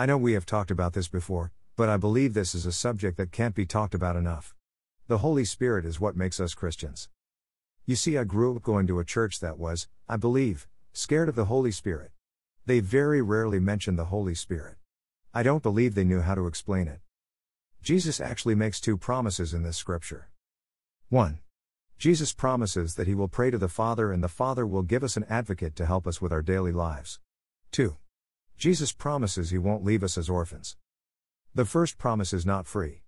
I know we have talked about this before, but I believe this is a subject that can't be talked about enough. The Holy Spirit is what makes us Christians. You see, I grew up going to a church that was, I believe, scared of the Holy Spirit. They very rarely mentioned the Holy Spirit. I don't believe they knew how to explain it. Jesus actually makes two promises in this scripture. 1. Jesus promises that he will pray to the Father and the Father will give us an advocate to help us with our daily lives. 2. Jesus promises he won't leave us as orphans. The first promise is not free.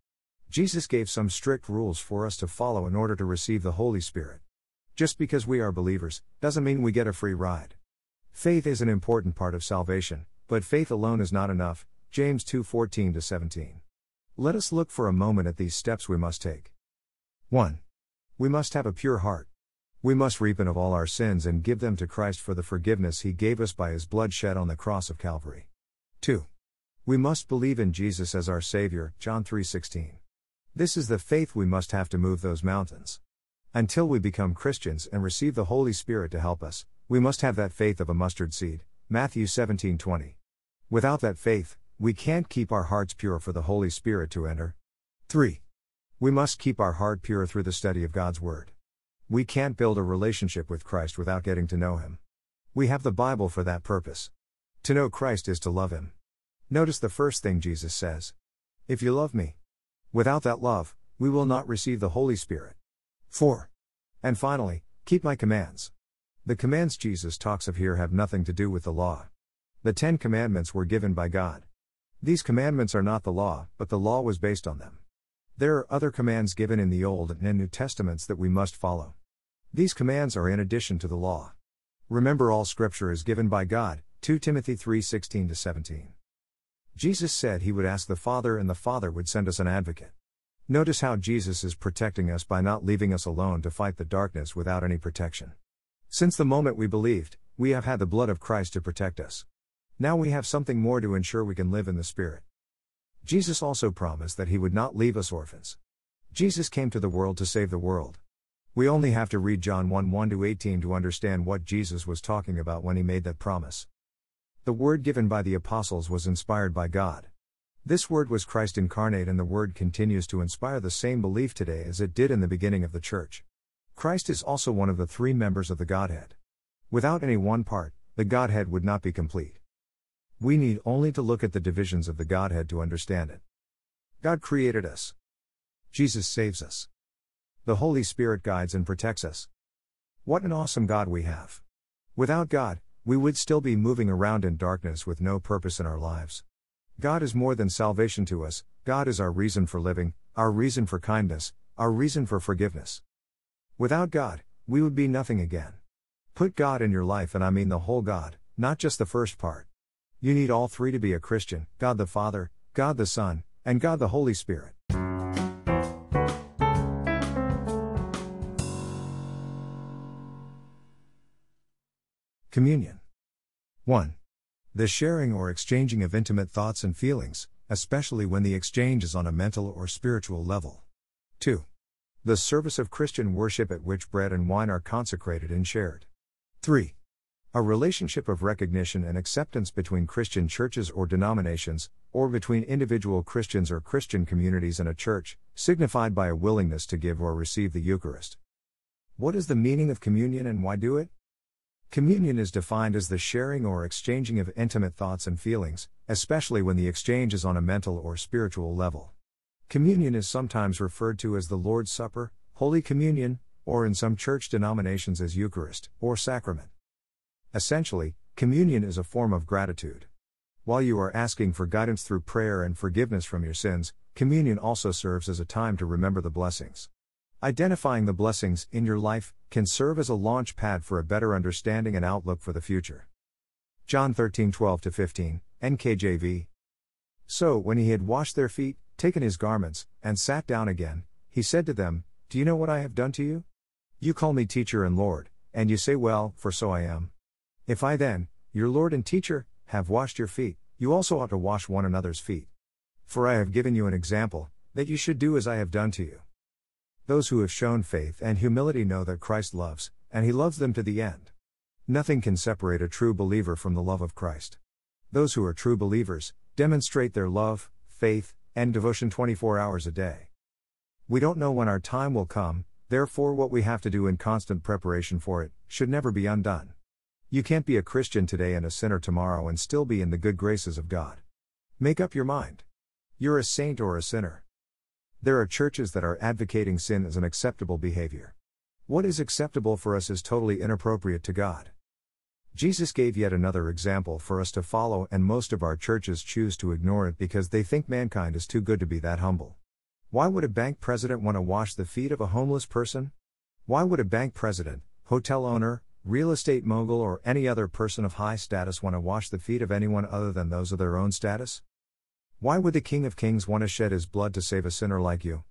Jesus gave some strict rules for us to follow in order to receive the Holy Spirit. Just because we are believers, doesn't mean we get a free ride. Faith is an important part of salvation, but faith alone is not enough, James 2:14-17. Let us look for a moment at these steps we must take. 1. We must have a pure heart. We must repent of all our sins and give them to Christ for the forgiveness he gave us by his blood shed on the cross of Calvary. 2. We must believe in Jesus as our Savior, John 3:16. This is the faith we must have to move those mountains. Until we become Christians and receive the Holy Spirit to help us, we must have that faith of a mustard seed, Matthew 17:20. Without that faith, we can't keep our hearts pure for the Holy Spirit to enter. 3. We must keep our heart pure through the study of God's Word. We can't build a relationship with Christ without getting to know Him. We have the Bible for that purpose. To know Christ is to love Him. Notice the first thing Jesus says. If you love me. Without that love, we will not receive the Holy Spirit. 4. And finally, keep my commands. The commands Jesus talks of here have nothing to do with the law. The 10 commandments were given by God. These commandments are not the law, but the law was based on them. There are other commands given in the Old and New Testaments that we must follow. These commands are in addition to the law. Remember, all scripture is given by God, 2 Timothy 3:16-17. Jesus said he would ask the Father and the Father would send us an advocate. Notice how Jesus is protecting us by not leaving us alone to fight the darkness without any protection. Since the moment we believed, we have had the blood of Christ to protect us. Now we have something more to ensure we can live in the Spirit. Jesus also promised that he would not leave us orphans. Jesus came to the world to save the world. We only have to read John 1:1-18 to understand what Jesus was talking about when he made that promise. The word given by the apostles was inspired by God. This word was Christ incarnate, and the word continues to inspire the same belief today as it did in the beginning of the church. Christ is also one of the three members of the Godhead. Without any one part, the Godhead would not be complete. We need only to look at the divisions of the Godhead to understand it. God created us. Jesus saves us. The Holy Spirit guides and protects us. What an awesome God we have. Without God, we would still be moving around in darkness with no purpose in our lives. God is more than salvation to us. God is our reason for living, our reason for kindness, our reason for forgiveness. Without God, we would be nothing again. Put God in your life, and I mean the whole God, not just the first part. You need all three to be a Christian: God the Father, God the Son, and God the Holy Spirit. Communion. 1. The sharing or exchanging of intimate thoughts and feelings, especially when the exchange is on a mental or spiritual level. 2. The service of Christian worship at which bread and wine are consecrated and shared. 3. A relationship of recognition and acceptance between Christian churches or denominations, or between individual Christians or Christian communities and a church, signified by a willingness to give or receive the Eucharist. What is the meaning of communion, and why do it? Communion is defined as the sharing or exchanging of intimate thoughts and feelings, especially when the exchange is on a mental or spiritual level. Communion is sometimes referred to as the Lord's Supper, Holy Communion, or in some church denominations as Eucharist, or sacrament. Essentially, communion is a form of gratitude. While you are asking for guidance through prayer and forgiveness from your sins, communion also serves as a time to remember the blessings. Identifying the blessings in your life can serve as a launch pad for a better understanding and outlook for the future. John 13:12-15, NKJV. So when he had washed their feet, taken his garments, and sat down again, he said to them, "Do you know what I have done to you? You call me teacher and Lord, and you say, well, for so I am. If I then, your Lord and teacher, have washed your feet, you also ought to wash one another's feet. For I have given you an example, that you should do as I have done to you." Those who have shown faith and humility know that Christ loves, and he loves them to the end. Nothing can separate a true believer from the love of Christ. Those who are true believers, demonstrate their love, faith, and devotion 24 hours a day. We don't know when our time will come, therefore what we have to do in constant preparation for it should never be undone. You can't be a Christian today and a sinner tomorrow and still be in the good graces of God. Make up your mind. You're a saint or a sinner. There are churches that are advocating sin as an acceptable behavior. What is acceptable for us is totally inappropriate to God. Jesus gave yet another example for us to follow, and most of our churches choose to ignore it because they think mankind is too good to be that humble. Why would a bank president want to wash the feet of a homeless person? Why would a bank president, hotel owner, real estate mogul, or any other person of high status want to wash the feet of anyone other than those of their own status? Why would the King of Kings want to shed his blood to save a sinner like you?